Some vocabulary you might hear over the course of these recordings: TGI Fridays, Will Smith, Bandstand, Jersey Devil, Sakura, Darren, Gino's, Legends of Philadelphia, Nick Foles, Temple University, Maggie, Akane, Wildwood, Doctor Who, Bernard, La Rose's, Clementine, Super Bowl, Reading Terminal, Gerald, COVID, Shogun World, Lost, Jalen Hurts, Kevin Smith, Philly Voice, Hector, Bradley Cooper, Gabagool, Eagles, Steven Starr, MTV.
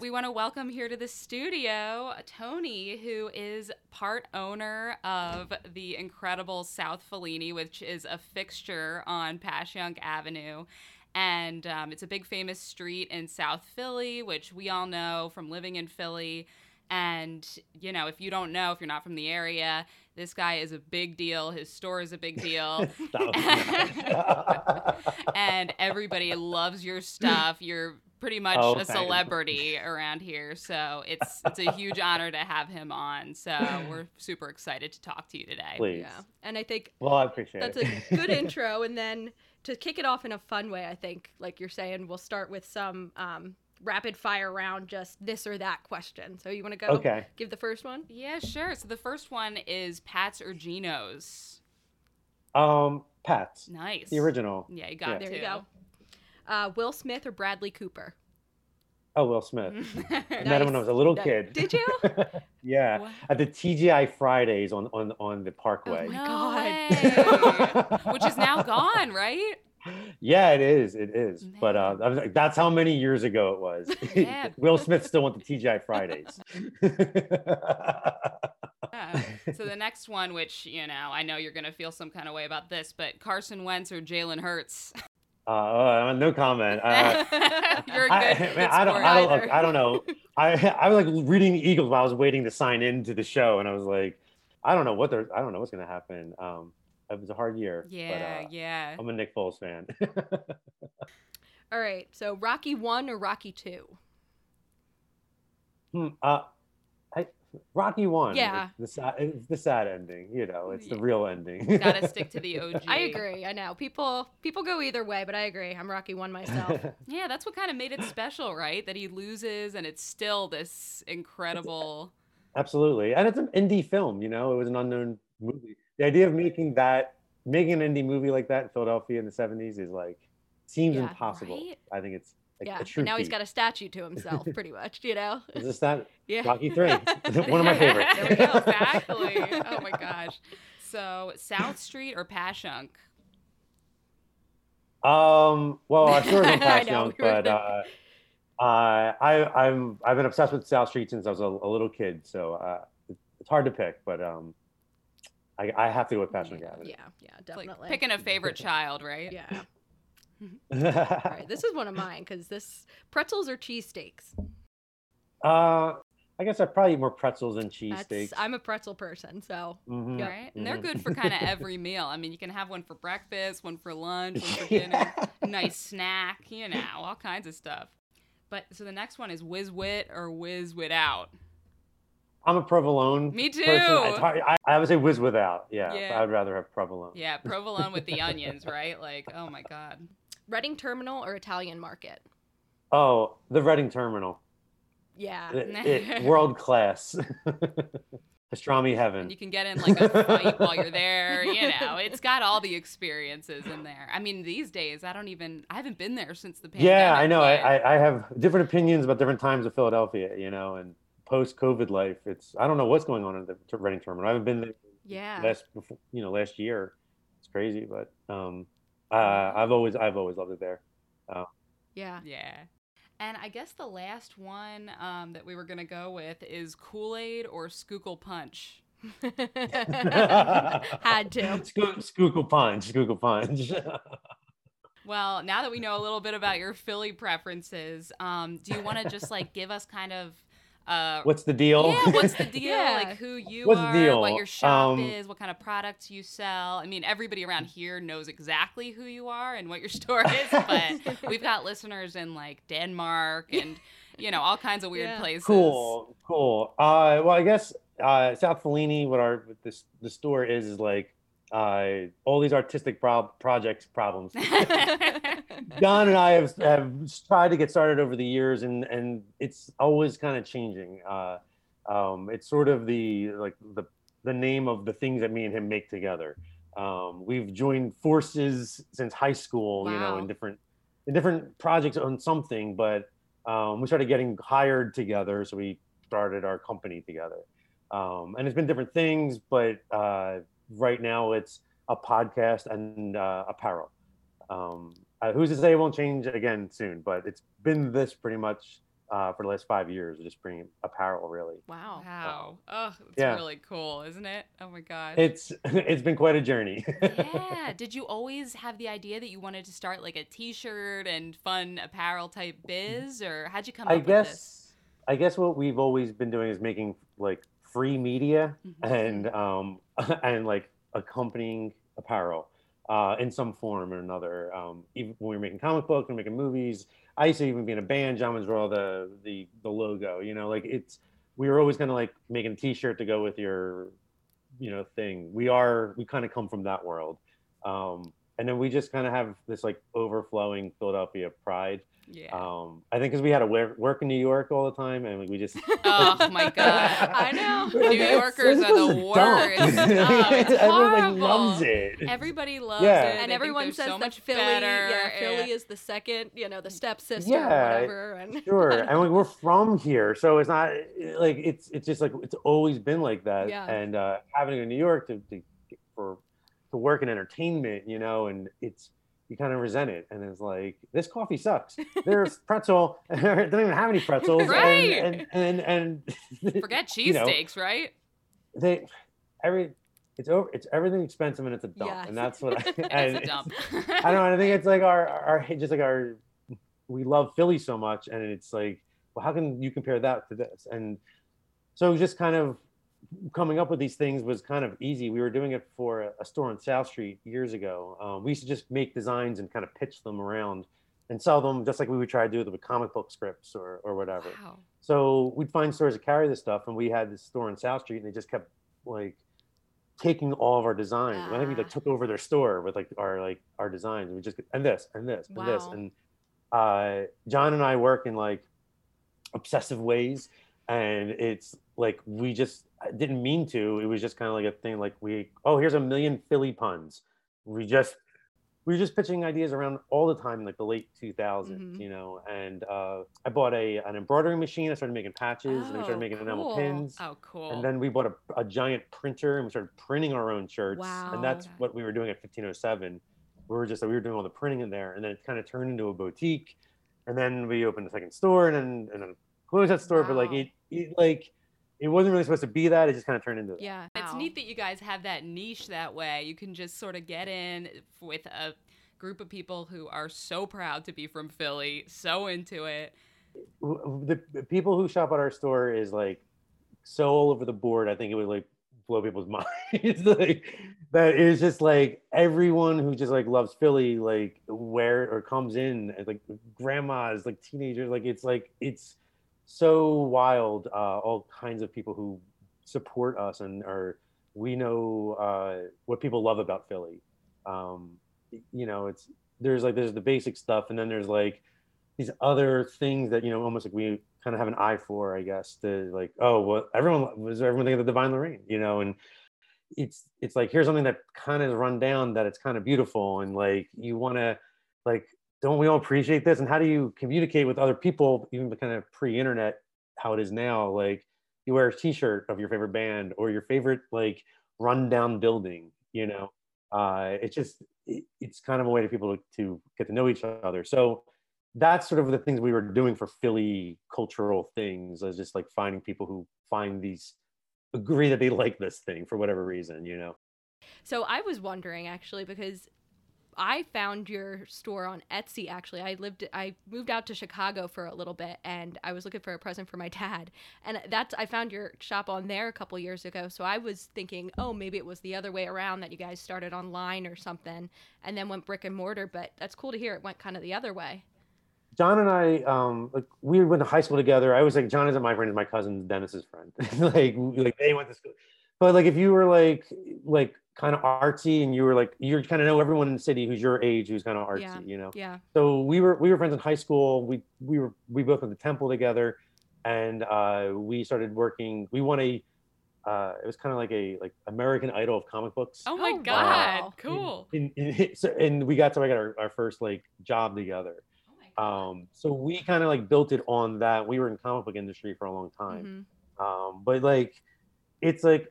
We want to welcome here to the studio Tony, who is part owner of the incredible South Fellini, which is a fixture on Passyunk Avenue. And it's a big famous street in South Philly, which we all know from living in Philly. And, you know, if you don't know, if you're not from the area, this guy is a big deal. His store is a big deal. And everybody loves your stuff. You're pretty much a celebrity around here. So it's a huge honor to have him on. So we're super excited to talk to you today. Please. Yeah. And I think I appreciate that's a good intro. And then to kick it off in a fun way, I think, like you're saying, we'll start with some rapid fire round, just this or that question. So you want to go give the first one? Yeah, sure. So the first one is Pat's or Gino's? Pat's. Nice. The original. Yeah, you got it. There you go. Will Smith or Bradley Cooper? Oh, Will Smith. Nice. I met him when I was a little kid. Did you? Yeah. What? At the TGI Fridays on the Parkway. Oh, my God. Which is now gone, right? Yeah, it is. Man. But I was like, that's how many years ago it was. Yeah. Will Smith still went to TGI Fridays. Yeah. So the next one, which, you know, I know you're going to feel some kind of way about this, but Carson Wentz or Jalen Hurts? No comment. You're a good I don't know. I was like reading the Eagles while I was waiting to sign into the show, and I was like, I don't know what's gonna happen. It was a hard year. Yeah, but, yeah. I'm a Nick Foles fan. All right. So Rocky 1 or Rocky 2? Rocky 1. Yeah. It's the sad ending, you know. It's the real ending. Gotta stick to the OG. I agree. I know people go either way, but I agree. I'm Rocky 1 myself. Yeah, that's what kind of made it special, right? That he loses, and it's still this incredible. Absolutely, and it's an indie film. You know, it was an unknown movie. The idea of making an indie movie like that in Philadelphia in the '70s is like seems impossible. Right? I think it's. And now he's got a statue to himself, pretty much, you know? Is this that? Yeah. Rocky 3. One of my favorites. There we go. Exactly. Oh, my gosh. So, South Street or Passyunk? Well, I sure am Passyunk, but I've been obsessed with South Street since I was a little kid, so it's hard to pick, but I have to go with Passyunk Avenue. Yeah, definitely. Like picking a favorite child, right? Yeah. All right, this is one of mine because this pretzels or cheesesteaks. I guess I probably eat more pretzels than cheesesteaks. I'm a pretzel person, so yeah. Right? And they're good for kind of every meal. I mean, you can have one for breakfast, one for lunch, one for dinner, nice snack, you know, all kinds of stuff. But so the next one is whiz wit or whiz without. I'm a provolone. Me too. I would say whiz without. Yeah. I'd rather have provolone. Yeah, provolone with the onions, right? Like, oh my God. Reading Terminal or Italian Market? Oh, the Reading Terminal. Yeah. World class. Pastrami heaven. And you can get in like a fight while you're there. You know, it's got all the experiences in there. I mean, these days, I haven't been there since the pandemic. Yeah, I know. I have different opinions about different times of Philadelphia, you know, and post-COVID life. I don't know what's going on in the Reading Terminal. I haven't been there last year. It's crazy, but... I've always loved it there. Yeah. And I guess the last one that we were gonna go with is Kool-Aid or Schuylkill Punch. Had to. Schuylkill Punch. Well, now that we know a little bit about your Philly preferences, do you want to just like give us kind of what's the deal? Yeah, what's the deal? Yeah. Like who you are, what your shop is, what kind of products you sell. I mean, everybody around here knows exactly who you are and what your store is, but we've got listeners in like Denmark and, you know, all kinds of weird places. Cool. Well, I guess South Fellini, what the store is like all these artistic problems. Don and I have tried to get started over the years, and it's always kind of changing. It's sort of the name of the things that me and him make together. We've joined forces since high school, you know, in different projects on something. But we started getting hired together, so we started our company together. And it's been different things, but right now it's a podcast and apparel. Who's to say it won't change again soon, but it's been this pretty much for the last 5 years, just printing apparel, really. Wow. Oh, it's really cool, isn't it? Oh my gosh. It's been quite a journey. Yeah. Did you always have the idea that you wanted to start like a t-shirt and fun apparel type biz, or how'd you come up with this? I guess what we've always been doing is making like free media and like accompanying apparel in some form or another. Even when we were making comic books, we were making movies. I used to even be in a band. John was all the logo, you know, like we were always kind of like making a t-shirt to go with your, you know, thing. We kind of come from that world. And then we just kind of have this like overflowing Philadelphia pride. Yeah. I think because we had to work in New York all the time, and we just. Oh my God! I know New Yorkers are the worst. Everyone loves it. Everybody loves it, and everyone says so that Philly. Philly is the second, you know, the stepsister or whatever. And and like, we're from here, so it's not like it's just like it's always been like that. Yeah. And having it in New York to work in entertainment, you know, and it's. You kind of resent it, and it's like, this coffee sucks. There's pretzel. They don't even have any pretzels. Right. And forget cheesesteaks, you know, right? It's everything expensive, and it's a dump. Yes. And that's what it's a dump. I don't know. I think it's like our we love Philly so much, and it's like, well, how can you compare that to this? And so just kind of coming up with these things was kind of easy. We were doing it for a store on South Street years ago. We used to just make designs and kind of pitch them around and sell them, just like we would try to do with comic book scripts or whatever. Wow. So we'd find stores that carry this stuff, and we had this store on South Street, and they just kept like taking all of our designs. I think we like took over their store with like our designs, and we just and this and this and this. And John and I work in like obsessive ways, and it's like we just didn't mean to. It was just kind of like a thing. Like here's 1 million Philly puns. We were just pitching ideas around all the time in like the late 2000s, you know. And I bought an embroidery machine. I started making patches, and we started making enamel pins. Oh, cool! And then we bought a giant printer, and we started printing our own shirts. Wow! And that's what we were doing at 1507. We were doing all the printing in there, and then it kind of turned into a boutique. And then we opened a second store, and then closed that store. But like it wasn't really supposed to be that. It just kind of turned into that. Yeah. Wow. It's neat that you guys have that niche that way. You can just sort of get in with a group of people who are so proud to be from Philly, so into it. The people who shop at our store is like so all over the board. I think it would like blow people's minds. It's like that is just like everyone who just like loves Philly, like comes in, like grandmas, like teenagers, like it's so wild, all kinds of people who support us, and we know what people love about Philly. You know, there's the basic stuff, and then there's like these other things that, you know, almost like we kind of have an eye for, I guess, to like, oh, well, everyone thinking of the Divine Lorraine, you know, and it's like, here's something that kind of is run down, that it's kind of beautiful, and like, you want to like, don't we all appreciate this? And how do you communicate with other people, even kind of pre-internet, how it is now? Like, you wear a t-shirt of your favorite band or your favorite like rundown building, you know? It's just, it's kind of a way for people to get to know each other. So that's sort of the things we were doing for Philly cultural things, is just like finding people who agree that they like this thing for whatever reason, you know? So I was wondering actually, because I found your store on Etsy, actually. I moved out to Chicago for a little bit, and I was looking for a present for my dad. And I found your shop on there a couple years ago. So I was thinking, oh, maybe it was the other way around, that you guys started online or something and then went brick and mortar. But that's cool to hear it went kind of the other way. John and I, like, we went to high school together. I was like, John isn't my friend, he's my cousin Dennis's friend. like they went to school. But like, if you were like kind of artsy, and you kind of know everyone in the city who's your age, who's kind of artsy, you know? Yeah. So we were friends in high school. We both went to Temple together, and we started working. We won it was kind of like a American Idol of comic books. Oh my God. Cool. And I got our first like job together. Oh my God. So we kind of like built it on that. We were in the comic book industry for a long time. But like, it's like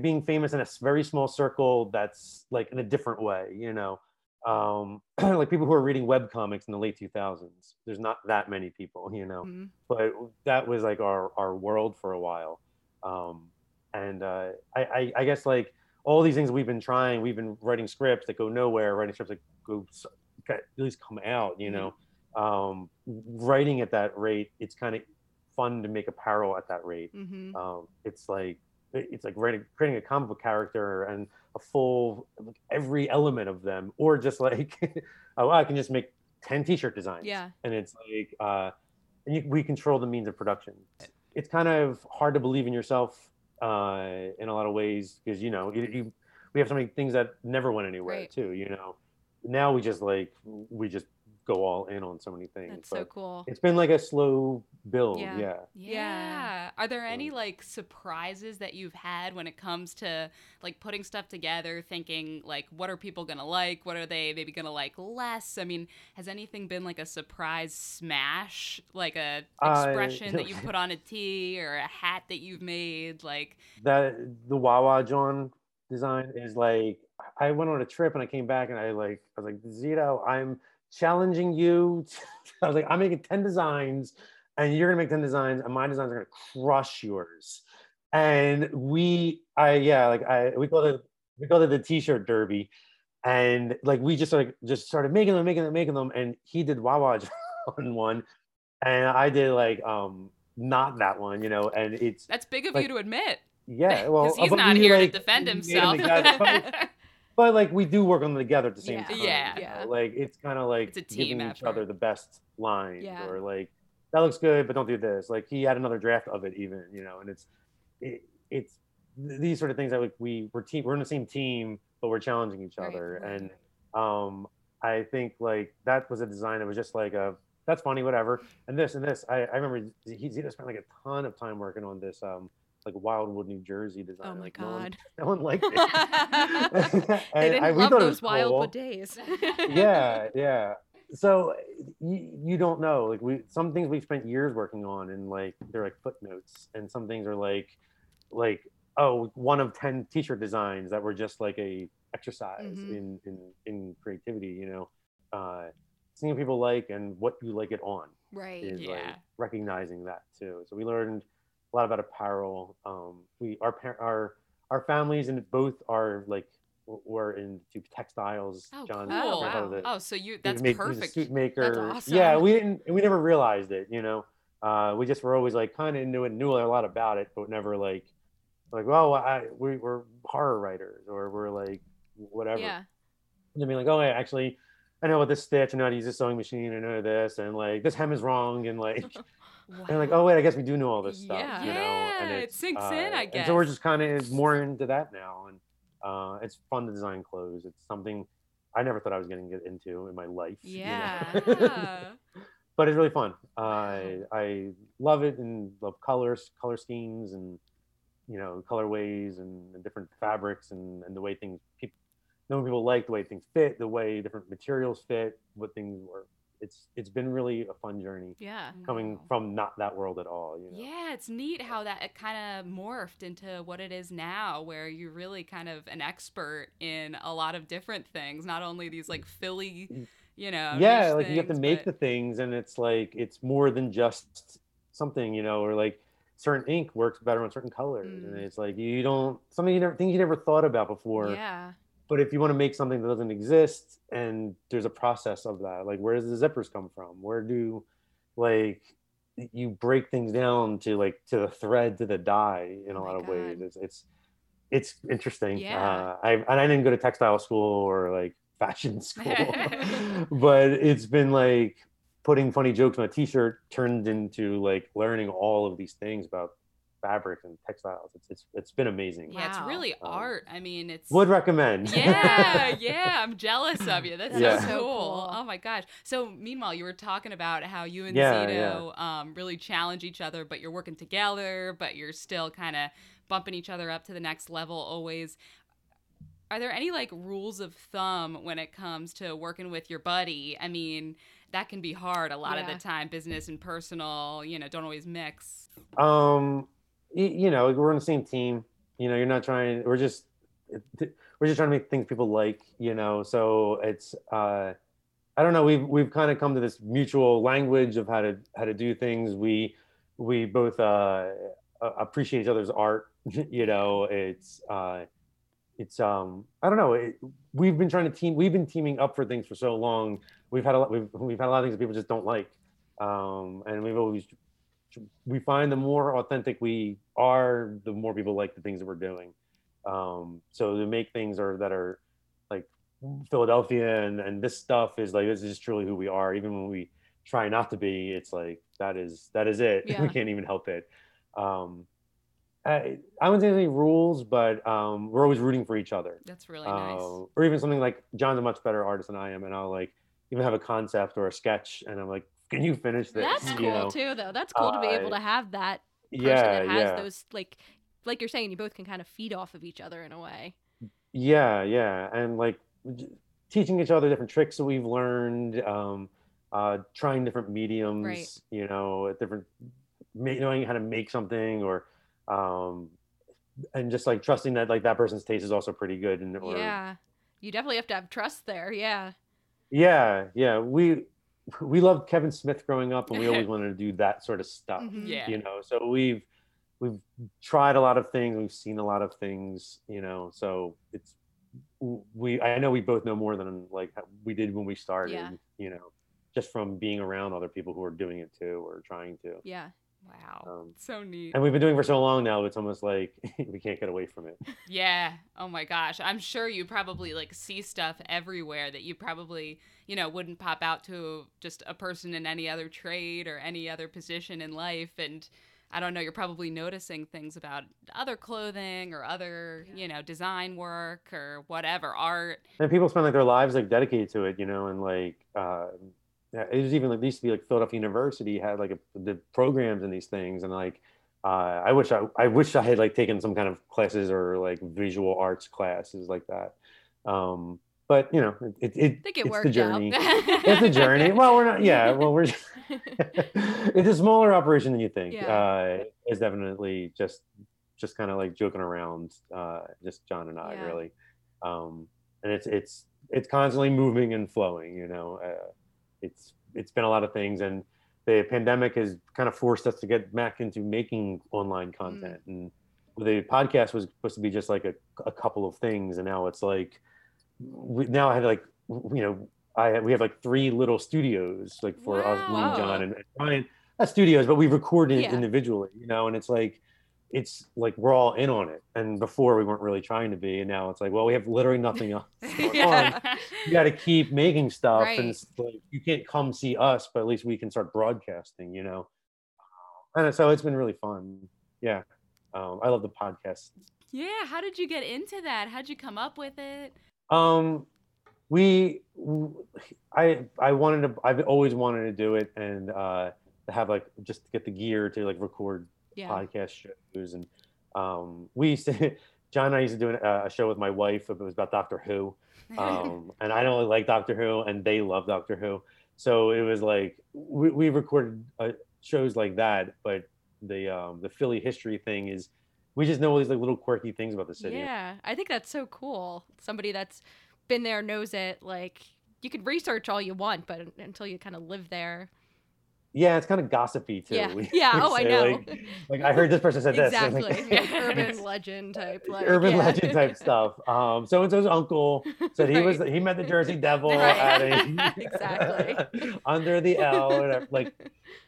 being famous in a very small circle that's like in a different way, you know. like people who are reading web comics in the late 2000s. There's not that many people, you know, mm-hmm. but that was like our world for a while. I guess like all these things we've been trying, we've been writing scripts that go nowhere, writing scripts that go, at least come out, you know, mm-hmm. Writing at that rate, it's kind of fun to make apparel at that rate. Mm-hmm. It's like creating a comic book character and a full, like, every element of them, or just like, oh, I can just make 10 t-shirt designs. Yeah. And it's like, we control the means of production. It's kind of hard to believe in yourself in a lot of ways, because, you know, we have so many things that never went anywhere, right. too, you know. Now we just go all in on so many things. That's so cool. It's been like a slow build. Yeah. Are there any like surprises that you've had when it comes to like putting stuff together, thinking like, what are people gonna like, what are they maybe gonna like less? I mean, has anything been like a surprise smash, like a expression that you put on a tee or a hat that you've made? Like that, the Wawa John design is like, I went on a trip and I came back and I was like, Zito, I'm challenging you. I was like, I'm making 10 designs and you're gonna make 10 designs and my designs are gonna crush yours. And we called it the t-shirt derby. And like, we just started making them. And he did Wawa on one. And I did like, not that one, you know, and that's big of like, you to admit. Yeah. Well, he's not here to defend himself. But like, we do work on them together at the same time. Yeah. Like, it's kind of like giving each other the best line, or like, that looks good, but don't do this. Like, he had another draft of it even, you know, and it's these sort of things that like we're in the same team, but we're challenging each other. Right. And I think like that was a design that was just like that's funny, whatever. And this, I remember he spent like a ton of time working on this. Like Wildwood, New Jersey design. Oh my God. No one liked it. They didn't love those Wildwood days. Yeah. So you don't know. Like some things we've spent years working on and like, they're like footnotes, and some things are like, oh, one of 10 t-shirt designs that were just like a exercise mm-hmm. in creativity, you know, seeing what people like and what you like it on. Right. Is like recognizing that too. So we learned a lot about apparel. Our families and both are like, were into textiles. Oh, John, cool. Wow. That's perfect. He's a suit maker. That's awesome. Yeah, we never realized it, you know. We just were always like kind of into it, knew a lot about it, but never like well, we're horror writers, or we're like whatever. Yeah. And I mean, like, oh, yeah, actually, I know what this stitch, I know how to use this sewing machine, I know this, and like this hem is wrong, and like. Wow. And like, oh wait, I guess we do know all this stuff, you know. And it sinks in, I guess. And so we're just kind of more into that now, and it's fun to design clothes. It's something I never thought I was going to get into in my life. Yeah. You know? But it's really fun. I love it, and love colors, color schemes, and you know, colorways, and different fabrics, and the way things people like, the way things fit, the way different materials fit, what things were. It's been really a fun journey. Yeah. Coming from not that world at all, you know. Yeah, it's neat how that it kind of morphed into what it is now, where you're really kind of an expert in a lot of different things, not only these like Philly, you know. Yeah, like things, you have to make the things, and it's like it's more than just something, you know, or like certain ink works better on certain colors, and it's like things you never thought about before. Yeah. But if you want to make something that doesn't exist, and there's a process of that, like where does the zippers come from? Where do like you break things down to the thread, to the dye in a lot of ways. It's interesting. Yeah. I didn't go to textile school or like fashion school, but it's been like putting funny jokes on a t-shirt turned into like learning all of these things about fabrics and textiles. It's been amazing. Yeah, wow. It's really art. I mean, it's would recommend. Yeah. I'm jealous of you. That's so cool. Oh my gosh. So meanwhile, you were talking about how you and Zito really challenge each other, but you're working together, but you're still kind of bumping each other up to the next level always. Are there any like rules of thumb when it comes to working with your buddy? I mean, that can be hard a lot of the time. Business and personal, you know, don't always mix. You know, we're on the same team, you know, you're not trying, we're just, we're just trying to make things people like, you know. So it's I don't know, we've kind of come to this mutual language of how to do things. We both appreciate each other's art. You know, it's I don't know. We've been teaming up for things for so long. We've had a lot of things that people just don't like. And we find the more authentic we are, the more people like the things that we're doing. So to make things that are like Philadelphia and this stuff is like, this is just truly who we are. Even when we try not to be, it's like, that is it. Yeah. We can't even help it. I wouldn't say any rules, but we're always rooting for each other. That's really nice. Or even something like, John's a much better artist than I am, and I'll like even have a concept or a sketch, and I'm like, can you finish this? That's cool, you know? Too, though. That's cool to be able to have that person that has those, like you're saying, you both can kind of feed off of each other in a way. Yeah, yeah. And like teaching each other different tricks that we've learned, trying different mediums, right. You know, at different, knowing how to make something, or and just like trusting that like that person's taste is also pretty good. And yeah, you definitely have to have trust there. Yeah. Yeah, yeah. We loved Kevin Smith growing up, and we always wanted to do that sort of stuff. Mm-hmm. Yeah. You know, so we've tried a lot of things, we've seen a lot of things, you know, so it's I know we both know more than like we did when we started, you know, just from being around other people who are doing it too, or trying to. Yeah. Wow. So neat. And we've been doing it for so long now, it's almost like we can't get away from it. Yeah. Oh my gosh. I'm sure you probably like see stuff everywhere that you probably, you know, wouldn't pop out to just a person in any other trade or any other position in life. And I don't know, you're probably noticing things about other clothing or other, you know, design work or whatever, art. And people spend like their lives like dedicated to it, you know, and like, it was even like, used to be like Philadelphia University had like the programs and these things, and like I wish I had like taken some kind of classes or like visual arts classes like that, but you know, it's the journey. It's a journey. Well, we're not. Yeah. Well, we're. Just, it's a smaller operation than you think. Yeah. It's definitely just kind of like joking around. Just John and I really, and it's constantly moving and flowing. You know. It's been a lot of things, and the pandemic has kind of forced us to get back into making online content. And the podcast was supposed to be just like a couple of things, and now it's like now I had like, you know, we have like three little studios like for us, me, John, and Brian. Not studios, but we recorded individually, you know, and it's like we're all in on it, and before we weren't really trying to be, and now it's like, well, we have literally nothing else going on. You got to keep making stuff, and it's like, you can't come see us, but at least we can start broadcasting, you know. And so it's been really fun. Yeah, I love the podcast. Yeah, how did you get into that? How'd you come up with it? I've always wanted to do it, and to have like just get the gear to like record. Yeah. Podcast shows, and John and I used to do a show with my wife. It was about Doctor Who, and I don't really like Doctor Who, and they love Doctor Who, so it was like we recorded shows like that. But the Philly history thing is, we just know all these like little quirky things about the city. Yeah, I think that's so cool. Somebody that's been there knows it. Like, you could research all you want, but until you kind of live there. Yeah, it's kind of gossipy too. Yeah, I know. Like I heard this person said this. Exactly, like, urban legend type. Like, urban legend type stuff. So and so's uncle said he met the Jersey Devil under the L, whatever. Like,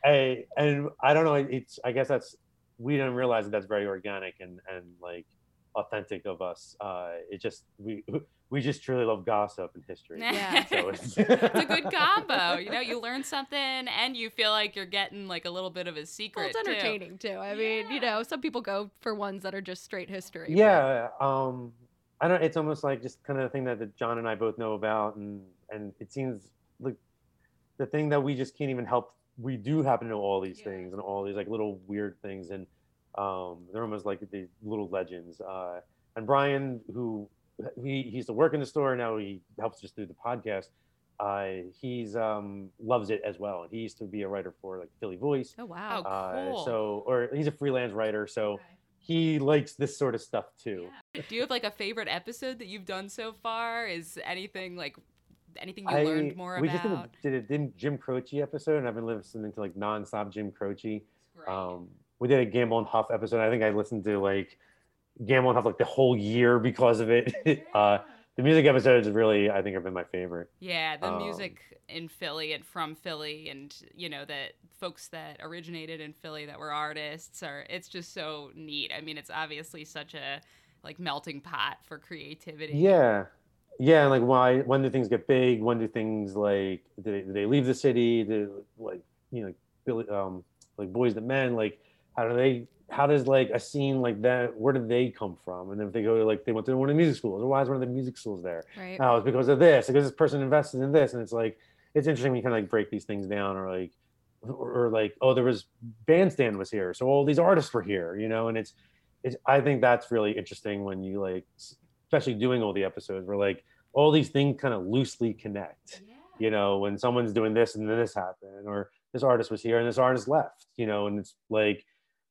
and I don't know. I guess we didn't realize that's very organic and like authentic of us. It just we just truly love gossip and history. Yeah. So it's a good combo. You know, you learn something and you feel like you're getting like a little bit of a secret. Well, it's entertaining too. I mean, you know, some people go for ones that are just straight history. Yeah. But... I don't, it's almost like just kind of the thing that John and I both know about. And it seems like the thing that we just can't even help. We do happen to know all these things and all these like little weird things. And they're almost like the little legends. And Brian, who, he used to work in the store. Now he helps us through the podcast. He's loves it as well. And he used to be a writer for like Philly Voice. Oh wow, cool. So he's a freelance writer. So he likes this sort of stuff too. Yeah. Do you have like a favorite episode that you've done so far? Is anything like anything you learned more about? We just did a Jim Croce episode, and I've been listening to like nonstop Jim Croce. We did a Gamble and Huff episode. I think I listened to like Gamble and Huff like the whole year because of it. Yeah. The music episodes really, I think, have been my favorite. Yeah, the music in Philly and from Philly, and you know that folks that originated in Philly that were artists, it's just so neat. I mean, it's obviously such a like melting pot for creativity. Yeah, yeah, and like when do things get big? When do things like do they leave the city? Do like Philly, like Boys to Men? Like how does like a scene like that, where do they come from? And then if they go to like, they went to one of the music schools, or why is one of the music schools there? Right. Oh, it's because of this, because this person invested in this. And it's like, it's interesting when you kind of like break these things down, or like, oh, there was Bandstand was here, so all these artists were here, and it's, I think that's really interesting when you like, especially doing all the episodes where like all these things kind of loosely connect, when someone's doing this and then this happened, or this artist was here and this artist left, and it's like,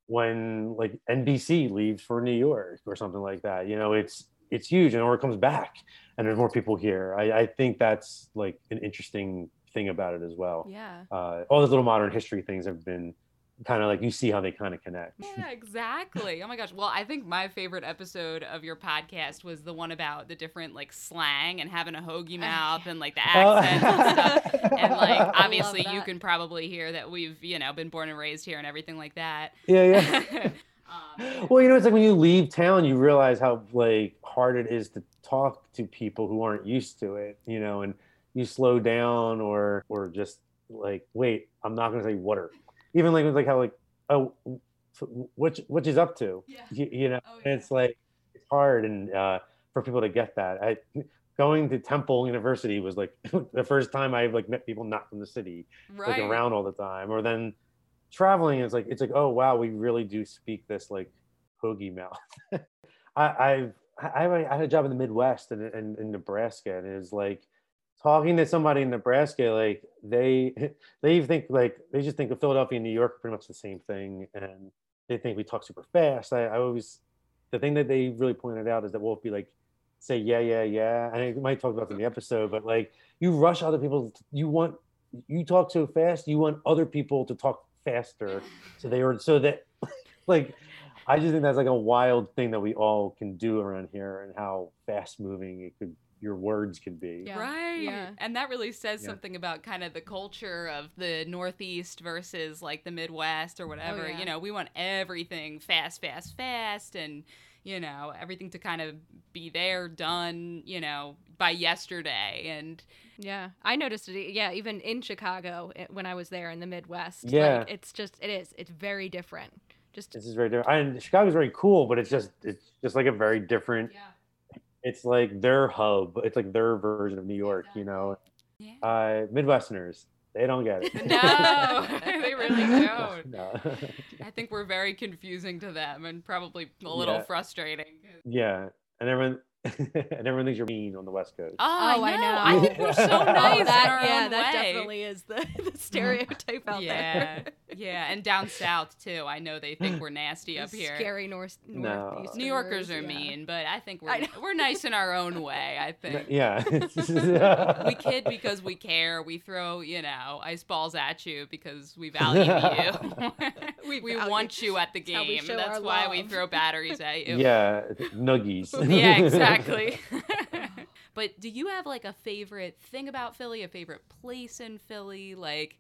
when like NBC leaves for New York or something like that, it's huge, and or it comes back and there's more people here. I think that's like an interesting thing about it as well. Yeah. All those little modern history things have been kind of like, you see how they kind of connect. Yeah, exactly. Oh my gosh. Well, I think my favorite episode of your podcast was the one about the different like slang and having a hoagie mouth and like the accents and stuff. And like, obviously you can probably hear that we've, been born and raised here and everything like that. Yeah, yeah. Well, it's like when you leave town, you realize how like hard it is to talk to people who aren't used to it, and you slow down or just like, wait, I'm not going to say water. Even like how like, oh, what she's up to, yeah. you know, oh, yeah. It's like, it's hard. And for people to get that, going to Temple University was like the first time I've like met people not from the city, right. Like around all the time. Or then traveling, it's like, oh, wow, we really do speak this like hoagie mouth. I had a job in the Midwest and in Nebraska, and it was like, talking to somebody in Nebraska, like they think like they just think of Philadelphia and New York are pretty much the same thing, and they think we talk super fast. The thing that they really pointed out is that we'll be like, say yeah, and I might talk about it in the episode, but like you rush other people. You talk so fast. You want other people to talk faster, so that like. I just think that's like a wild thing that we all can do around here, and how fast moving it could. Your words could be. Yeah. Right. Yeah. And that really says something about kind of the culture of the Northeast versus like the Midwest or whatever. Oh, yeah. We want everything fast and, everything to kind of be there, done, by yesterday. And yeah, I noticed it. Yeah. Even in Chicago when I was there in the Midwest. Yeah. Like, it's very different. This is very different. And Chicago's very cool, but it's just like a very different. Yeah. It's like their hub. It's like their version of New York, Yeah. Midwesterners, they don't get it. No, they really don't. No. I think we're very confusing to them and probably a little frustrating. Yeah, and everyone thinks you're mean on the West Coast. Oh, I know. I think we're so nice. That definitely is the stereotype out there. Yeah, and down south too. I know they think we're nasty up here. Scary northeast. New Yorkers are mean, but I think we're nice in our own way. I think. Yeah. We kid because we care. We throw ice balls at you because we value you. we want you at the game. That's why we throw batteries at you. Yeah, nuggies. Yeah, exactly. But do you have like a favorite thing about Philly? A favorite place in Philly? Like.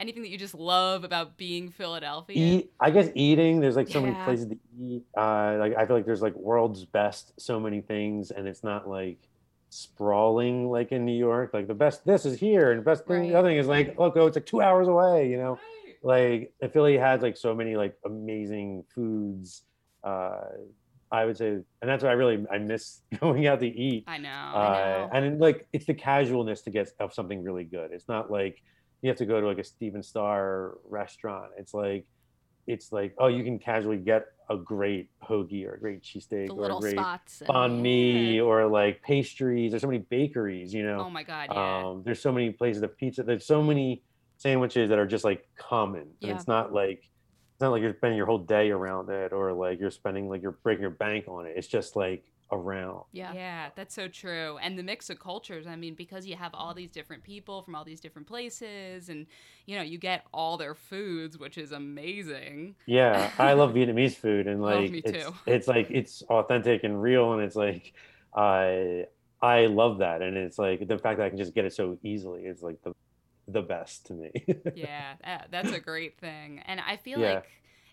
Anything that you just love about being Philadelphia? I guess eating. There's like so many places to eat. Like I feel like there's like world's best, so many things, and it's not like sprawling like in New York. Like the best this is here, and the best thing, the other thing is like it's like 2 hours away. Like Philly has like so many like amazing foods. I would say, and that's what I miss going out to eat. I know. And like it's the casualness to get of something really good. It's not like you have to go to like a Steven Starr restaurant. It's like, oh, you can casually get a great hoagie or a great cheesesteak or a great banh mi or like pastries. There's so many bakeries, Oh my God, yeah. There's so many places of pizza. There's so many sandwiches that are just like common. And it's not like, not like you're spending your whole day around it, or like you're spending like you're breaking your bank on it. It's just like around. Yeah. Yeah, that's so true. And the mix of cultures, I mean, because you have all these different people from all these different places, and you know, you get all their foods, which is amazing. Yeah, I love Vietnamese food, and like it's like it's authentic and real, and it's like I love that, and it's like the fact that I can just get it so easily is like the best to me. Yeah, that's a great thing. And I feel like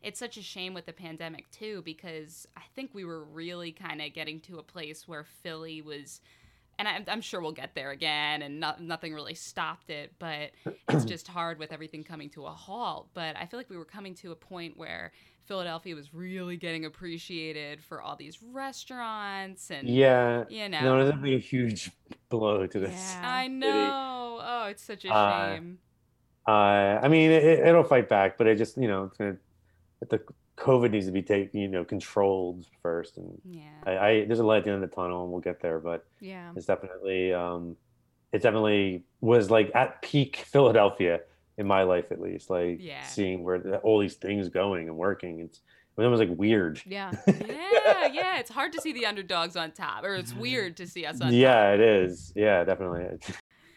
it's such a shame with the pandemic too, because I think we were really kind of getting to a place where Philly was, and I'm sure we'll get there again, and nothing really stopped it, but it's just hard with everything coming to a halt. But I feel like we were coming to a point where Philadelphia was really getting appreciated for all these restaurants, and you know, no, that'd be a huge blow to this. Yeah. I know. Oh, it's such a shame. I mean, it'll fight back, but it just, you know, it's gonna. The COVID needs to be taken, you know, controlled first, and there's a light at the end of the tunnel, and we'll get there. But yeah, it definitely was like at peak Philadelphia in my life, at least. Like seeing where all these things going and working, it was like weird. Yeah. It's hard to see the underdogs on top, or it's weird to see us on top. Yeah, it is. Yeah, definitely.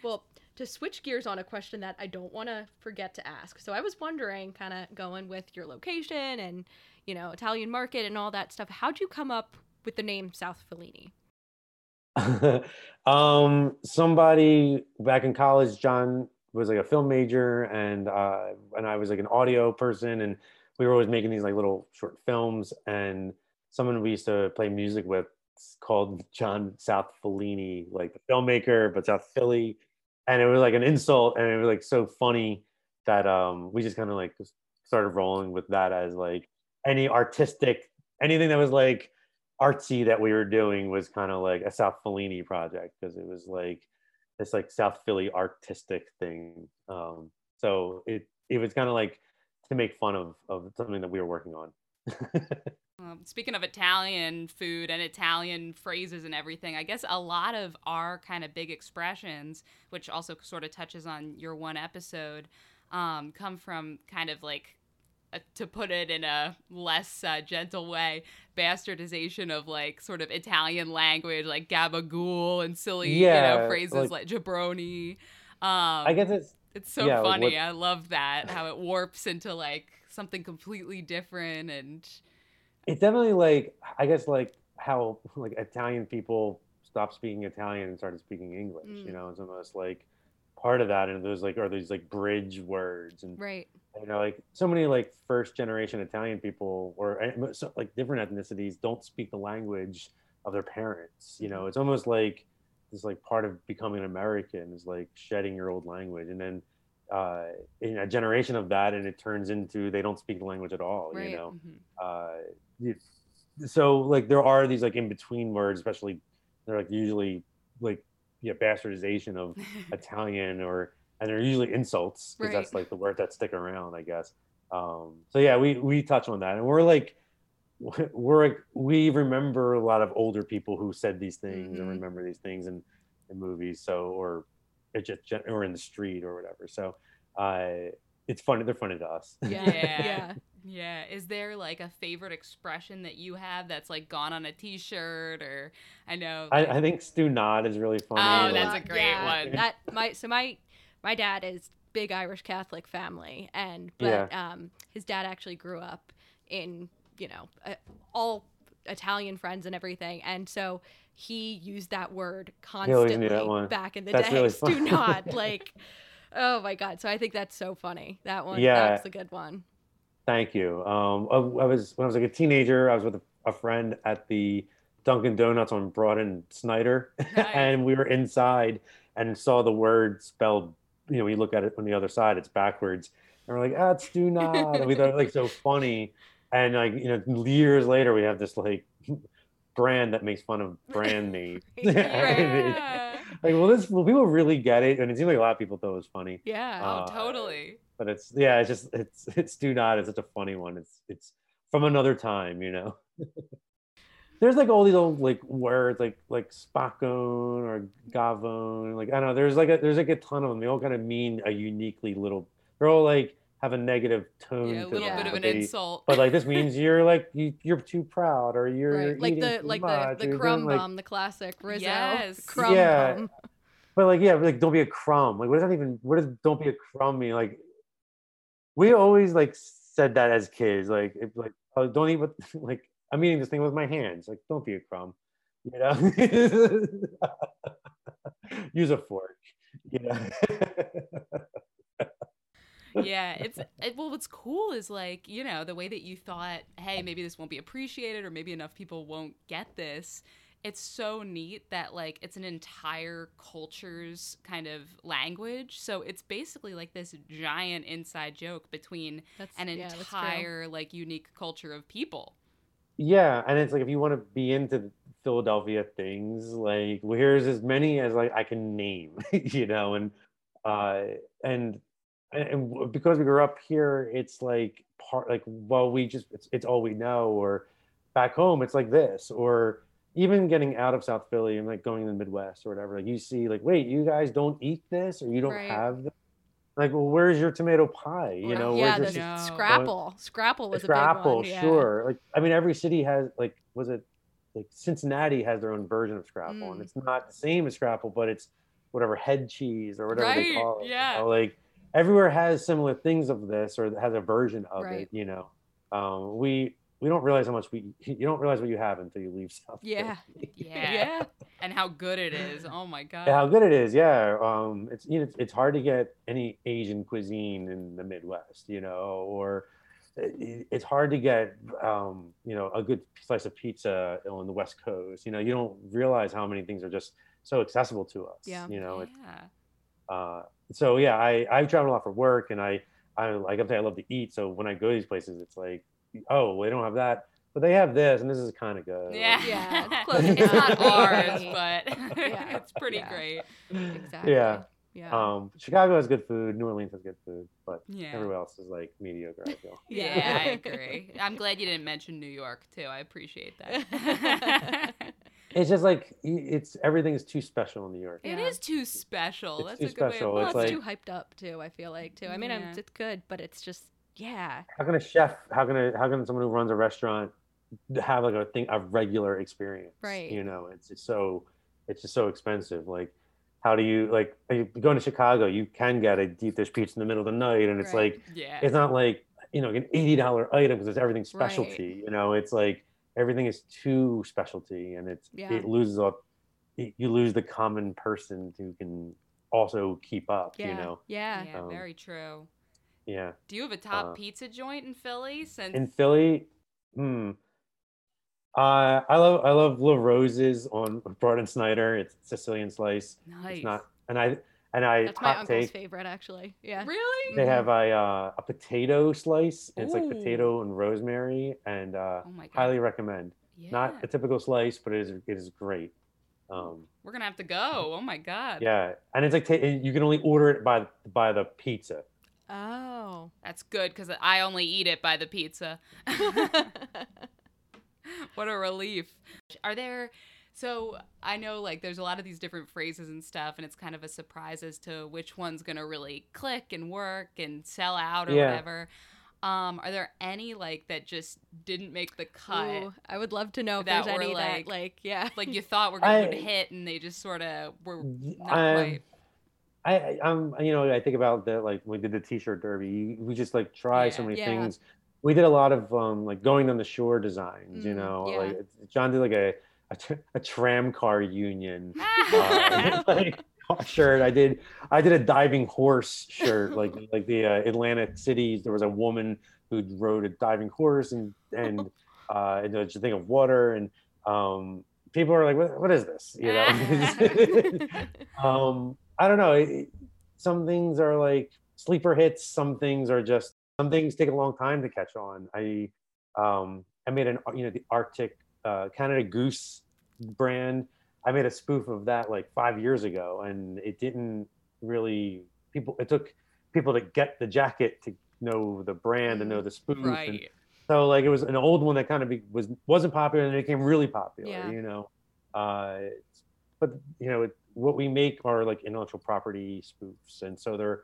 Well, to switch gears on a question that I don't want to forget to ask. So I was wondering, kind of going with your location and, you know, Italian Market and all that stuff, how'd you come up with the name South Fellini? Somebody back in college, John was like a film major, and I was like an audio person, and we were always making these like little short films, and someone we used to play music with called John South Fellini, like the filmmaker, but South Philly. And it was like an insult, and it was like so funny that we just kind of like started rolling with that as like anything that was like artsy that we were doing was kind of like a South Fellini project, because it was like this like South Philly artistic thing. So it was kind of like to make fun of something that we were working on. Speaking of Italian food and Italian phrases and everything, I guess a lot of our kind of big expressions, which also sort of touches on your one episode, come from kind of like, to put it in a less gentle way, bastardization of like sort of Italian language, like gabagool and silly phrases like jabroni. I guess it's so funny. Like I love that, how it warps into like something completely different. And it definitely like, I guess like how like Italian people stopped speaking Italian and started speaking English, you know, it's almost like part of that. And those like, are these like bridge words, and you know, like so many like first generation Italian people or so, like different ethnicities don't speak the language of their parents. You know, it's almost like this like part of becoming an American is like shedding your old language. And then in a generation of that, and it turns into they don't speak the language at all, you know. So like there are these like in between words, especially they're like usually like bastardization of Italian, and they're usually insults, because that's like the word that stick around, I guess. So yeah, we touch on that, and we remember a lot of older people who said these things and remember these things in movies, or in the street or whatever. So it's funny. They're funny to us. Yeah. Is there like a favorite expression that you have that's like gone on a t-shirt, or I know. Like... I think Stu Nod is really funny. Oh, that's a great one. My dad is big Irish Catholic family. His dad actually grew up in, you know, all Italian friends and everything. And so he used that word constantly back in the day. Really Stu Nod, like, oh my God. So I think that's so funny. That one, that's a good one. Thank you. When I was like a teenager, I was with a friend at the Dunkin' Donuts on Broad and Snyder. Nice. And we were inside and saw the word spelled, you know, we look at it on the other side, it's backwards. And we're like, it's Stu Nod. And we thought it was like so funny. And like, you know, years later, we have this like brand that makes fun of brand names. Like, will people really get it? And it seems like a lot of people thought it was funny. Yeah, totally. But it's Do Not. It's such a funny one. It's from another time, you know. There's like all these old like words like spaccone or gavone. Like I don't know. There's like a ton of them. They all kind of mean a uniquely little. They're all like have a negative tone to them. Yeah, a little bit of an insult. But like, this means you're like, you're too proud, or you're like the crumb bomb, the classic Rizzo. Yes. Crumb bomb. But like, yeah, like, don't be a crumb. Like, what does that even, what does don't be a crumb mean? Like, we always like said that as kids, like, if, like, oh, don't eat with, like, I'm eating this thing with my hands. Like, don't be a crumb, you know? Use a fork, you know? Yeah, well, what's cool is, like, you know, the way that you thought, hey, maybe this won't be appreciated, or maybe enough people won't get this. It's so neat that, like, it's an entire culture's kind of language. So it's basically like this giant inside joke between an entire like unique culture of people. Yeah, and it's like, if you want to be into Philadelphia things, like, well, here's as many as like I can name, you know, and because we grew up here, it's like part, like, well, we just, it's all we know, or back home it's like this, or even getting out of South Philly and like going to the Midwest or whatever, like, you see, like, wait, you guys don't eat this, or you don't have this. Like, well, where's your tomato pie? You know, where's your scrapple? Scrapple was a big one. Scrapple, sure. Yeah. Like, I mean, every city has, like, was it like Cincinnati has their own version of scrapple, and it's not the same as scrapple, but it's whatever head cheese or whatever they call it. Yeah. You know? Like, everywhere has similar things of this, or has a version of it. You know, we don't realize how much you don't realize what you have until you leave South. Yeah. Yeah. And how good it is. Oh my God. Yeah, how good it is. Yeah. It's, you know, it's hard to get any Asian cuisine in the Midwest, you know, or it's hard to get, you know, a good slice of pizza on the West Coast. You know, you don't realize how many things are just so accessible to us. Yeah. You know, so yeah, I've traveled a lot for work, and I like I love to eat. So when I go to these places, it's like, oh, well, they don't have that, but they have this, and this is kind of good. Yeah, yeah, it's close. It's not ours, but yeah, it's pretty great. Exactly. Yeah. Yeah. Chicago has good food. New Orleans has good food, but everywhere else is like mediocre, I feel. Yeah, I agree. I'm glad you didn't mention New York too. I appreciate that. It's just like, everything is too special in New York. It is too special. It's That's a good way. Well, it's like, too hyped up too, I feel like, too. I mean, it's good, but it's just, how can a chef, how can someone who runs a restaurant have like a regular experience? Right. You know, it's just so expensive. Like, how do you, like, you going to Chicago, you can get a deep dish pizza in the middle of the night, and it's like, it's not like, you know, an $80 item because it's everything specialty, you know, it's like, everything is too specialty, and it loses all. You lose the common person who can also keep up. Yeah. You know. Yeah. Yeah. Very true. Yeah. Do you have a top pizza joint in Philly? I love La Rose's on Broad and Snyder. It's Sicilian slice. Nice. It's not, and I that's my uncle's favorite, actually. Yeah. Really? They have a potato slice. And it's like potato and rosemary, and highly recommend. Yeah. Not a typical slice, but it is great. We're gonna have to go. Oh my God. Yeah, and it's like you can only order it by the pizza. Oh, that's good, because I only eat it by the pizza. What a relief. Are there? So I know, like, there's a lot of these different phrases and stuff, and it's kind of a surprise as to which one's going to really click and work and sell out or whatever. Are there any, like, that just didn't make the cut? Ooh, I would love to know if there's any like, that, like, like you thought were going to hit, and they just sort of were not quite. I'm, you know, I think about that, like, when we did the t-shirt derby, we just, like, try so many things. We did a lot of, like, going on the shore designs, you know, like, John did, like, a tram car union like, shirt. I did a diving horse shirt, like the Atlantic City. There was a woman who rode a diving horse and a thing of water, and people are like, what is this? You know, I don't know. Some things are like sleeper hits. Some things take a long time to catch on. I made the Arctic Canada Goose brand. I made a spoof of that like 5 years ago, and it didn't really it took people to get the jacket to know the brand and know the spoof. Right. And so like it was an old one that kind of wasn't popular, and it became really popular. Yeah. You know, but you know what we make are like intellectual property spoofs, and so they're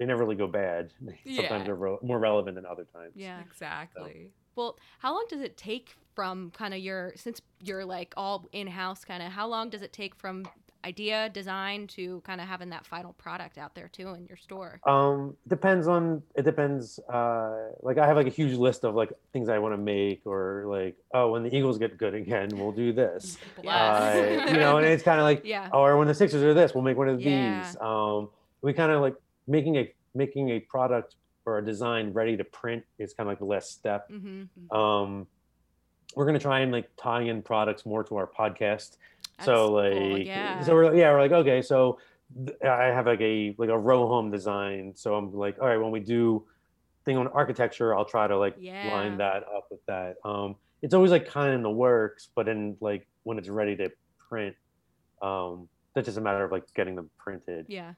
they never really go bad. Sometimes they're more relevant than other times. Yeah, exactly. So. Well, how long does it take from kind of your, since you're like all in-house kind of, how long does it take from idea, design to kind of having that final product out there too in your store? It depends. Like I have like a huge list of like things I want to make, or like, oh, when the Eagles get good again, we'll do this. You know, and it's kind of like, or when the Sixers are this, we'll make one of these. We kind of like making a product or a design ready to print is kind of like the last step. Mm-hmm. We're going to try and like tie in products more to our podcast. So we're like, okay, so I have like a row home design. So I'm like, all right, when we do thing on architecture, I'll try to like line that up with that. It's always like kind of in the works, but then like when it's ready to print, that's just a matter of like getting them printed. Yeah.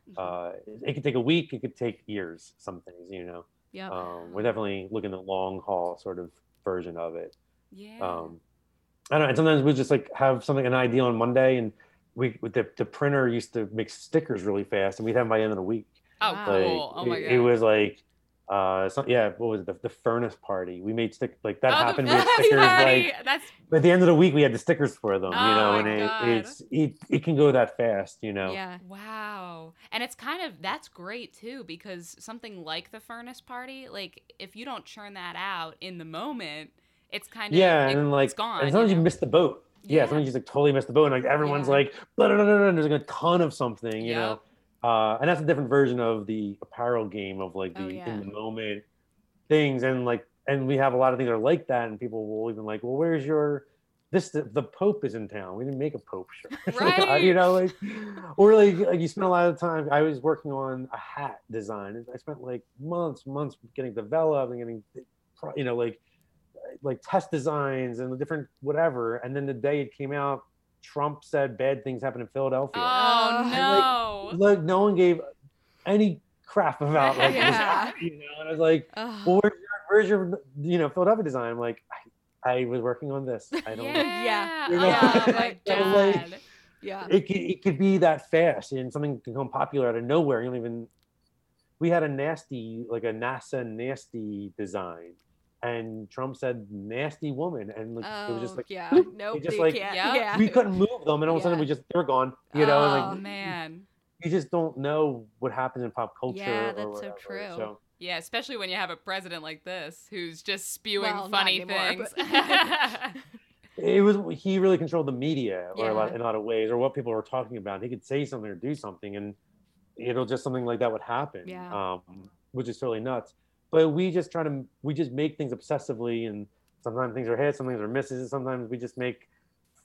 It could take a week. It could take years. Some things, you know. Yeah. We're definitely looking at long haul sort of version of it. Yeah. I don't know. And sometimes we just like have an idea on Monday, and the printer used to make stickers really fast, and we'd have them by the end of the week. Oh, wow. Like, cool! Oh my god! It was like, what was it? The furnace party. We made happened with stickers. But at the end of the week, we had the stickers for them. Oh, you know, and it can go that fast. You know. Yeah. Wow. And it's kind of that's great too, because something like the furnace party, like if you don't churn that out in the moment. It's kind of it's gone. And sometimes you miss the boat. Yeah, sometimes you just totally miss the boat, and everyone's blah, blah, blah, blah, and there's a ton of something, you know. And that's a different version of the apparel game of in the moment things, and we have a lot of things that are like that, and people will even like, well, where's your the Pope is in town. We didn't make a Pope shirt, right? You know, you spend a lot of time. I was working on a hat design, and I spent like months getting developed and getting test designs and the different whatever, and then the day it came out, Trump said bad things happened in Philadelphia. Oh no! Like no one gave any crap about this, you know. And I was like, well, where's your Philadelphia design? I'm like, I was working on this. I don't. Yeah. You know? Oh my god. Like, yeah. It could be that fast, and something can become popular out of nowhere. You don't even. We had a NASA nasty design. And Trump said nasty woman, and it was just like we couldn't move them, and all of a sudden they were gone, you know. Oh man, you just don't know what happens in pop culture. Yeah, that's so true. So. Yeah, especially when you have a president like this who's just spewing funny things. He really controlled the media in a lot of ways, or what people were talking about. He could say something or do something, and it'll just something like that would happen, which is totally nuts. But we just make things obsessively, and sometimes things are hits, sometimes are misses, and sometimes we just make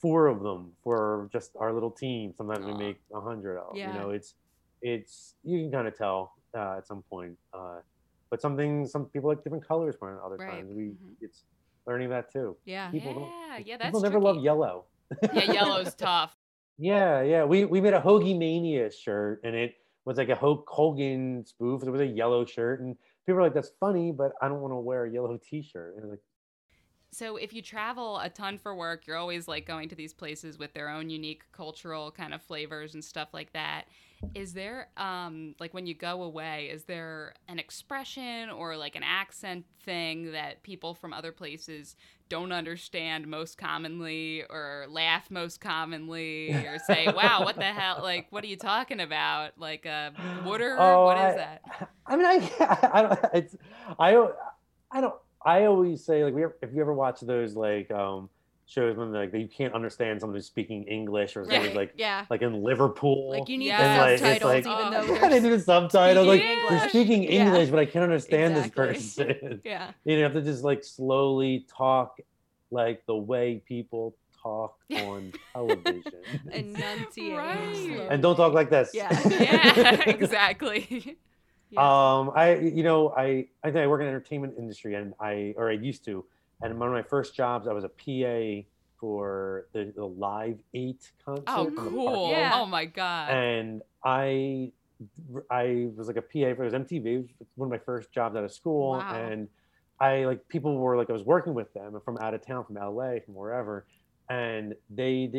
4 of them for just our little team. Sometimes we make 100 of them. Yeah. You know, it's you can kind of tell at some point. But some people like different colors more than other times. It's learning that too. Yeah, people never love yellow. Yeah, yellow's tough. Yeah. We made a Hoagie Mania shirt, and it was like a Hogan spoof. It was a yellow shirt, and people are like, that's funny, but I don't want to wear a yellow t-shirt. And like, so if you travel a ton for work, you're always like going to these places with their own unique cultural kind of flavors and stuff like that. Is there, when you go away, is there an expression or like an accent thing that people from other places don't understand most commonly, or laugh most commonly, or say, wow, what the hell? Like, what are you talking about? Like a water? What is that? I mean, I always say, like, if you ever watch those, like, shows when, like, you can't understand somebody speaking English, or somebody's, like in Liverpool. Like, you need subtitles, like, even though they need a subtitle. Like, they're speaking English, but I can't understand this person. Yeah. You have to just, like, slowly talk, like, the way people talk on television. Enunciate. Right. And don't talk like this. Yeah, exactly. Yeah. I think I work in the entertainment industry, and I used to, and one of my first jobs, I was a PA for the Live 8 concert. Oh, cool. Yeah. Oh my God. And I was like a PA for, it was MTV. It was one of my first jobs out of school. Wow. And people were like, I was working with them from out of town, from LA, from wherever. And they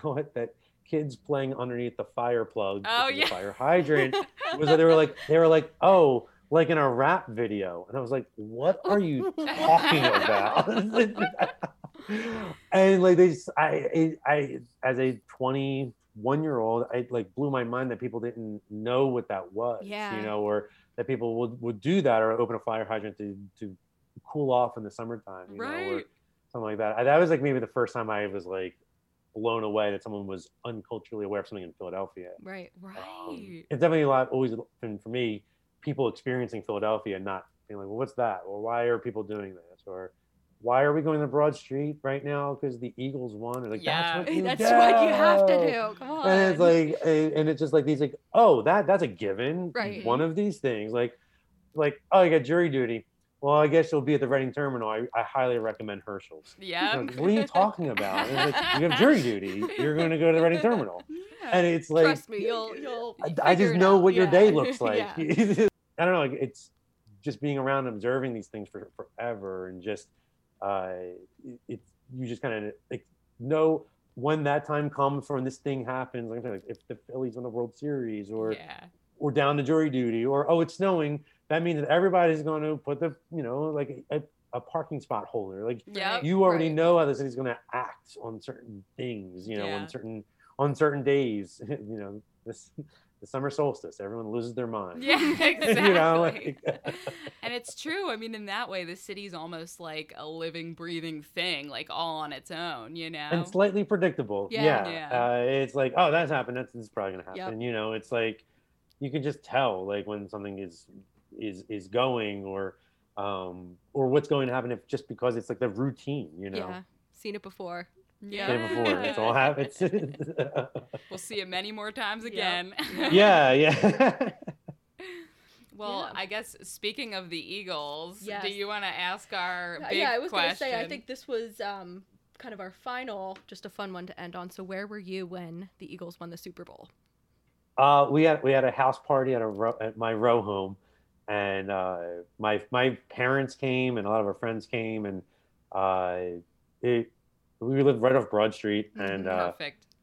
thought that kids playing underneath the fire plug, the fire hydrant, was that they were like, oh, like in a rap video. And I was like, what are you talking about? And like I as a 21-year-old, it like blew my mind that people didn't know what that was, you know, or that people would do that, or open a fire hydrant to cool off in the summertime, you know, or something like that. That was like maybe the first time I was like blown away that someone was unculturally aware of something in Philadelphia. It's definitely always been for me, people experiencing Philadelphia and not being like, well, what's that? Or why are people doing this? Or why are we going to Broad Street right now because the Eagles won? Or like, that's what you have to do. Come on. And it's like, and it's just like these, like, oh, that's a given. One of these things, like, oh, I got jury duty. Well, I guess you'll be at the Reading Terminal. I highly recommend Herschel's. Yeah. Like, what are you talking about? And it's like, you have jury duty. You're going to go to the Reading Terminal. Yeah. And it's like, trust me, you'll. I just know what your day looks like. I don't know. Like, it's just being around, observing these things for forever, and just. You just kind of like know when that time comes, for when this thing happens, like if the Phillies win the World Series, or down to jury duty, or oh, it's snowing, that means that everybody's going to put the, you know, like a parking spot holder, like you already know how the city's going to act on certain things, you know, on certain days, you know, the summer solstice, everyone loses their mind. Yeah, exactly. You know, like, and it's true. I mean, in that way, the city's almost like a living, breathing thing, like all on its own, you know? And slightly predictable. Yeah. It's like, oh, that's happened. This is probably going to happen. Yep. You know, it's like, you can just tell, like, when something is going, or what's going to happen, if just because it's like the routine, you know? Yeah, seen it before. Yeah. It's all habits. We'll see it many more times again. Yeah. Well, I guess speaking of the Eagles, do you want to ask our big question? Yeah, I was going to say, I think this was kind of our final, just a fun one to end on. So where were you when the Eagles won the Super Bowl? We had a house party at my row home, and my parents came, and a lot of our friends came, and we lived right off Broad Street, and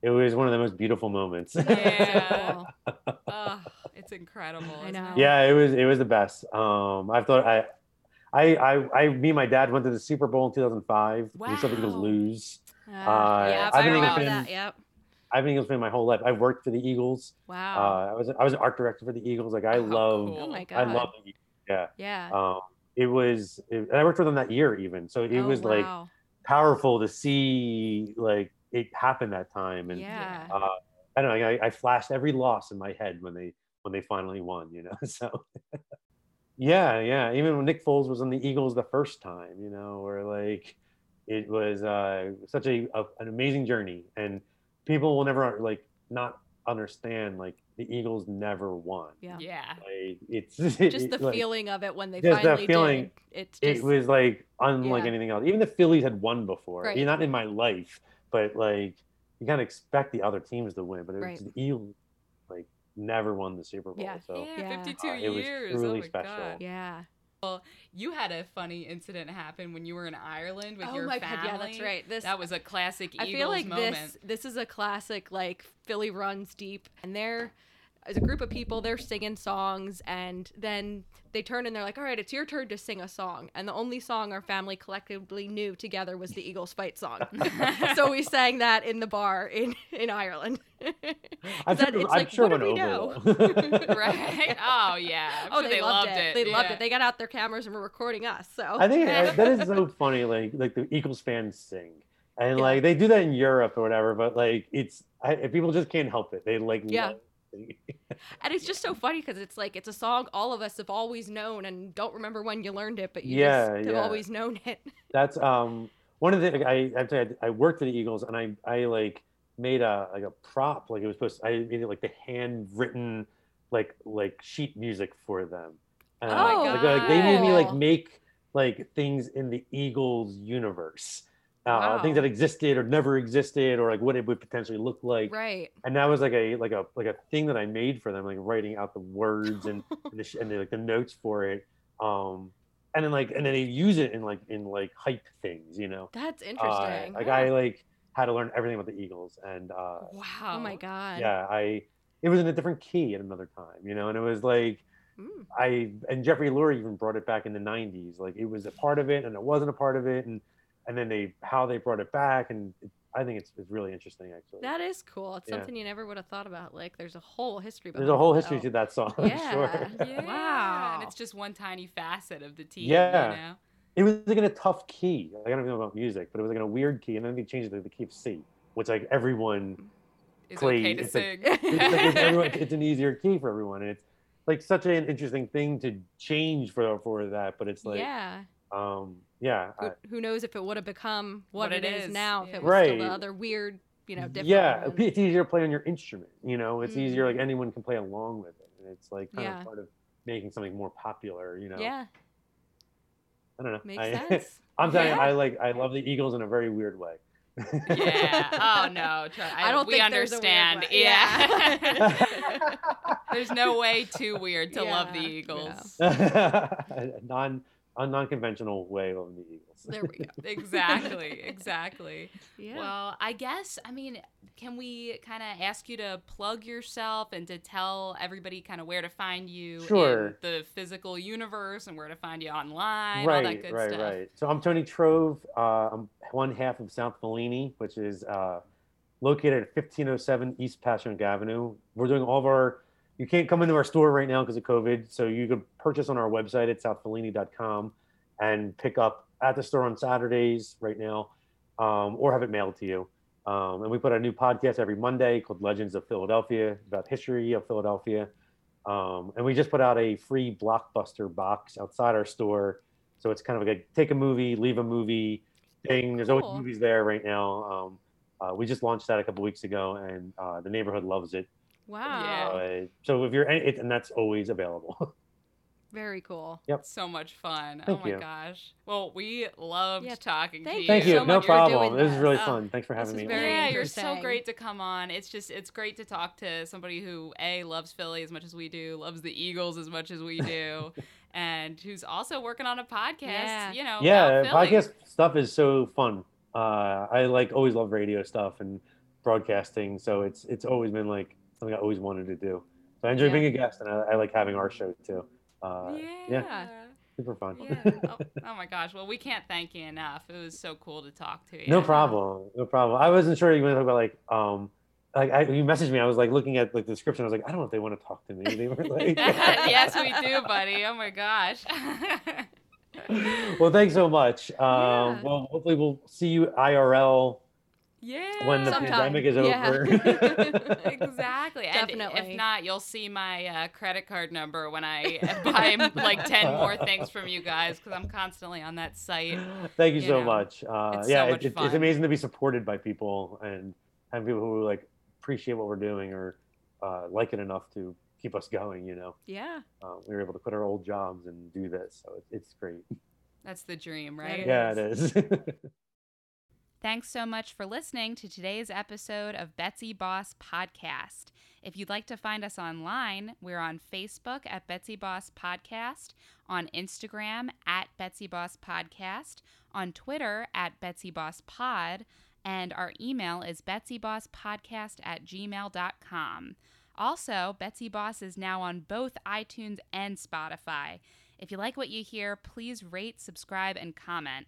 it was one of the most beautiful moments. Yeah. Oh, it's incredible. I know. Yeah, it was the best. I thought me and my dad went to the Super Bowl in 2005. Wow. We saw the Eagles lose. I've been an Eagles fan my whole life. I worked for the Eagles. Wow. I was an art director for the Eagles. Like, I love the Eagles. Yeah. Yeah. And I worked for them that year even. So it was like powerful to see like it happen that time, and I don't know, I flashed every loss in my head when they finally won, you know, so yeah even when Nick Foles was on the Eagles the first time, you know, or like it was such an amazing journey, and people will never like not understand like the Eagles never won. Like, it's just the feeling of it when they finally did. It was like unlike anything else. Even the Phillies had won before, not in my life, but like you kind of expect the other teams to win, but it was the Eagles like never won the Super Bowl. 52 years. It was really special. God. Yeah. Well, you had a funny incident happen when you were in Ireland with your family. Oh my God, yeah, that's right. That was a classic Eagles moment. I feel like this is a classic, like, Philly runs deep. And there is a group of people, they're singing songs, and then they turn and they're like, all right, it's your turn to sing a song. And the only song our family collectively knew together was the Eagles fight song. So we sang that in the bar in Ireland. I'm sure it went over. Right? Oh, yeah. They loved it. They loved it. They got out their cameras and were recording us. So I think that is so funny. Like the Eagles fans sing, and like they do that in Europe or whatever. But like people just can't help it. They like love it. And it's just so funny because it's like it's a song all of us have always known and don't remember when you learned it, but you just have always known it. That's one of the I worked for the Eagles, and I like. Made a prop, like it was supposed to, I made it like the handwritten like sheet music for them. Like they made me like make like things in the Eagles universe, things that existed or never existed, or like what it would potentially look like. Right. And that was like a thing that I made for them, like writing out the words and the like the notes for it. And then they use it in hype things, you know. That's interesting. Like I like. had to learn everything about the Eagles. And wow, oh my God, yeah, it was in a different key at another time, you know, and it was like and Jeffrey Lurie even brought it back in the 90s. Like, it was a part of it and it wasn't a part of it, and then how they brought it back, and I think it's really interesting, actually. That is cool. It's something you never would have thought about. Like, there's a whole history behind it. There's a whole history to that song, yeah. I'm sure. Yeah. Wow. And it's just one tiny facet of the team, yeah. You know? It was like in a tough key. Like, I don't even know about music, but it was like in a weird key, and then they changed it to the key of C, which, like, everyone plays. Okay to sing. It's an easier key for everyone, and it's like such an interesting thing to change for that, but it's like... Yeah. Yeah. Who knows if it would have become what it is now, if it was still the other weird, you know, different. Yeah, it's easier to play on your instrument, you know, it's easier, like anyone can play along with it. And it's like kind of part of making something more popular, you know? Yeah. I don't know. Makes sense. I'm telling you, I love the Eagles in a very weird way. Yeah. Oh no. I don't think there's understand. A weird way. Yeah. There's no way too weird to love the Eagles. No. A non-conventional way of the Eagles. There we go. Exactly. Yeah. Well, I guess, I mean, can we kind of ask you to plug yourself and to tell everybody kind of where to find you in the physical universe and where to find you online, all that good stuff. Right. So I'm Tony Trove. I'm one half of South Fellini, which is located at 1507 East Passyunk Avenue. We're doing all of our... You can't come into our store right now because of COVID, so you could purchase on our website at southfellini.com and pick up at the store on Saturdays right now, or have it mailed to you. And we put out a new podcast every Monday called Legends of Philadelphia, about history of Philadelphia. And we just put out a free blockbuster box outside our store. So it's kind of like a take a movie, leave a movie thing. There's always movies there right now. We just launched that a couple weeks ago, and the neighborhood loves it. Wow. Yeah. So if you're, and that's always available. Very cool. Yep. So much fun. Thank you. Gosh. Well, we loved talking to you. Thank you. So no problem. This is really fun. Thanks for having me. Yeah, you're so great to come on. It's great to talk to somebody who loves Philly as much as we do, loves the Eagles as much as we do, and who's also working on a podcast. Yeah. You know. Yeah. Podcast stuff is so fun. I always love radio stuff and broadcasting. So it's always been something I always wanted to do. So I enjoy being a guest, and I like having our show too. Super fun. Yeah. Oh my gosh. Well, we can't thank you enough. It was so cool to talk to you. No problem. I wasn't sure you were going to talk about you messaged me. I was looking at the description. I was I don't know if they want to talk to me. They were yes, we do, buddy. Oh my gosh. Well, thanks so much. Well, hopefully we'll see you IRL. Yeah. When the pandemic is over. Exactly. Definitely. And if not, you'll see my credit card number when I buy 10 more things from you guys, because I'm constantly on that site. Thank you so much. It's amazing to be supported by people and people who appreciate what we're doing or like it enough to keep us going, you know. Yeah. We were able to quit our old jobs and do this. So it's great. That's the dream, right? Yeah, it is. Thanks so much for listening to today's episode of Betsy Boss Podcast. If you'd like to find us online, we're on Facebook at Betsy Boss Podcast, on Instagram at Betsy Boss Podcast, on Twitter at Betsy Boss Pod, and our email is betsybosspodcast@gmail.com. Also, Betsy Boss is now on both iTunes and Spotify. If you like what you hear, please rate, subscribe, and comment.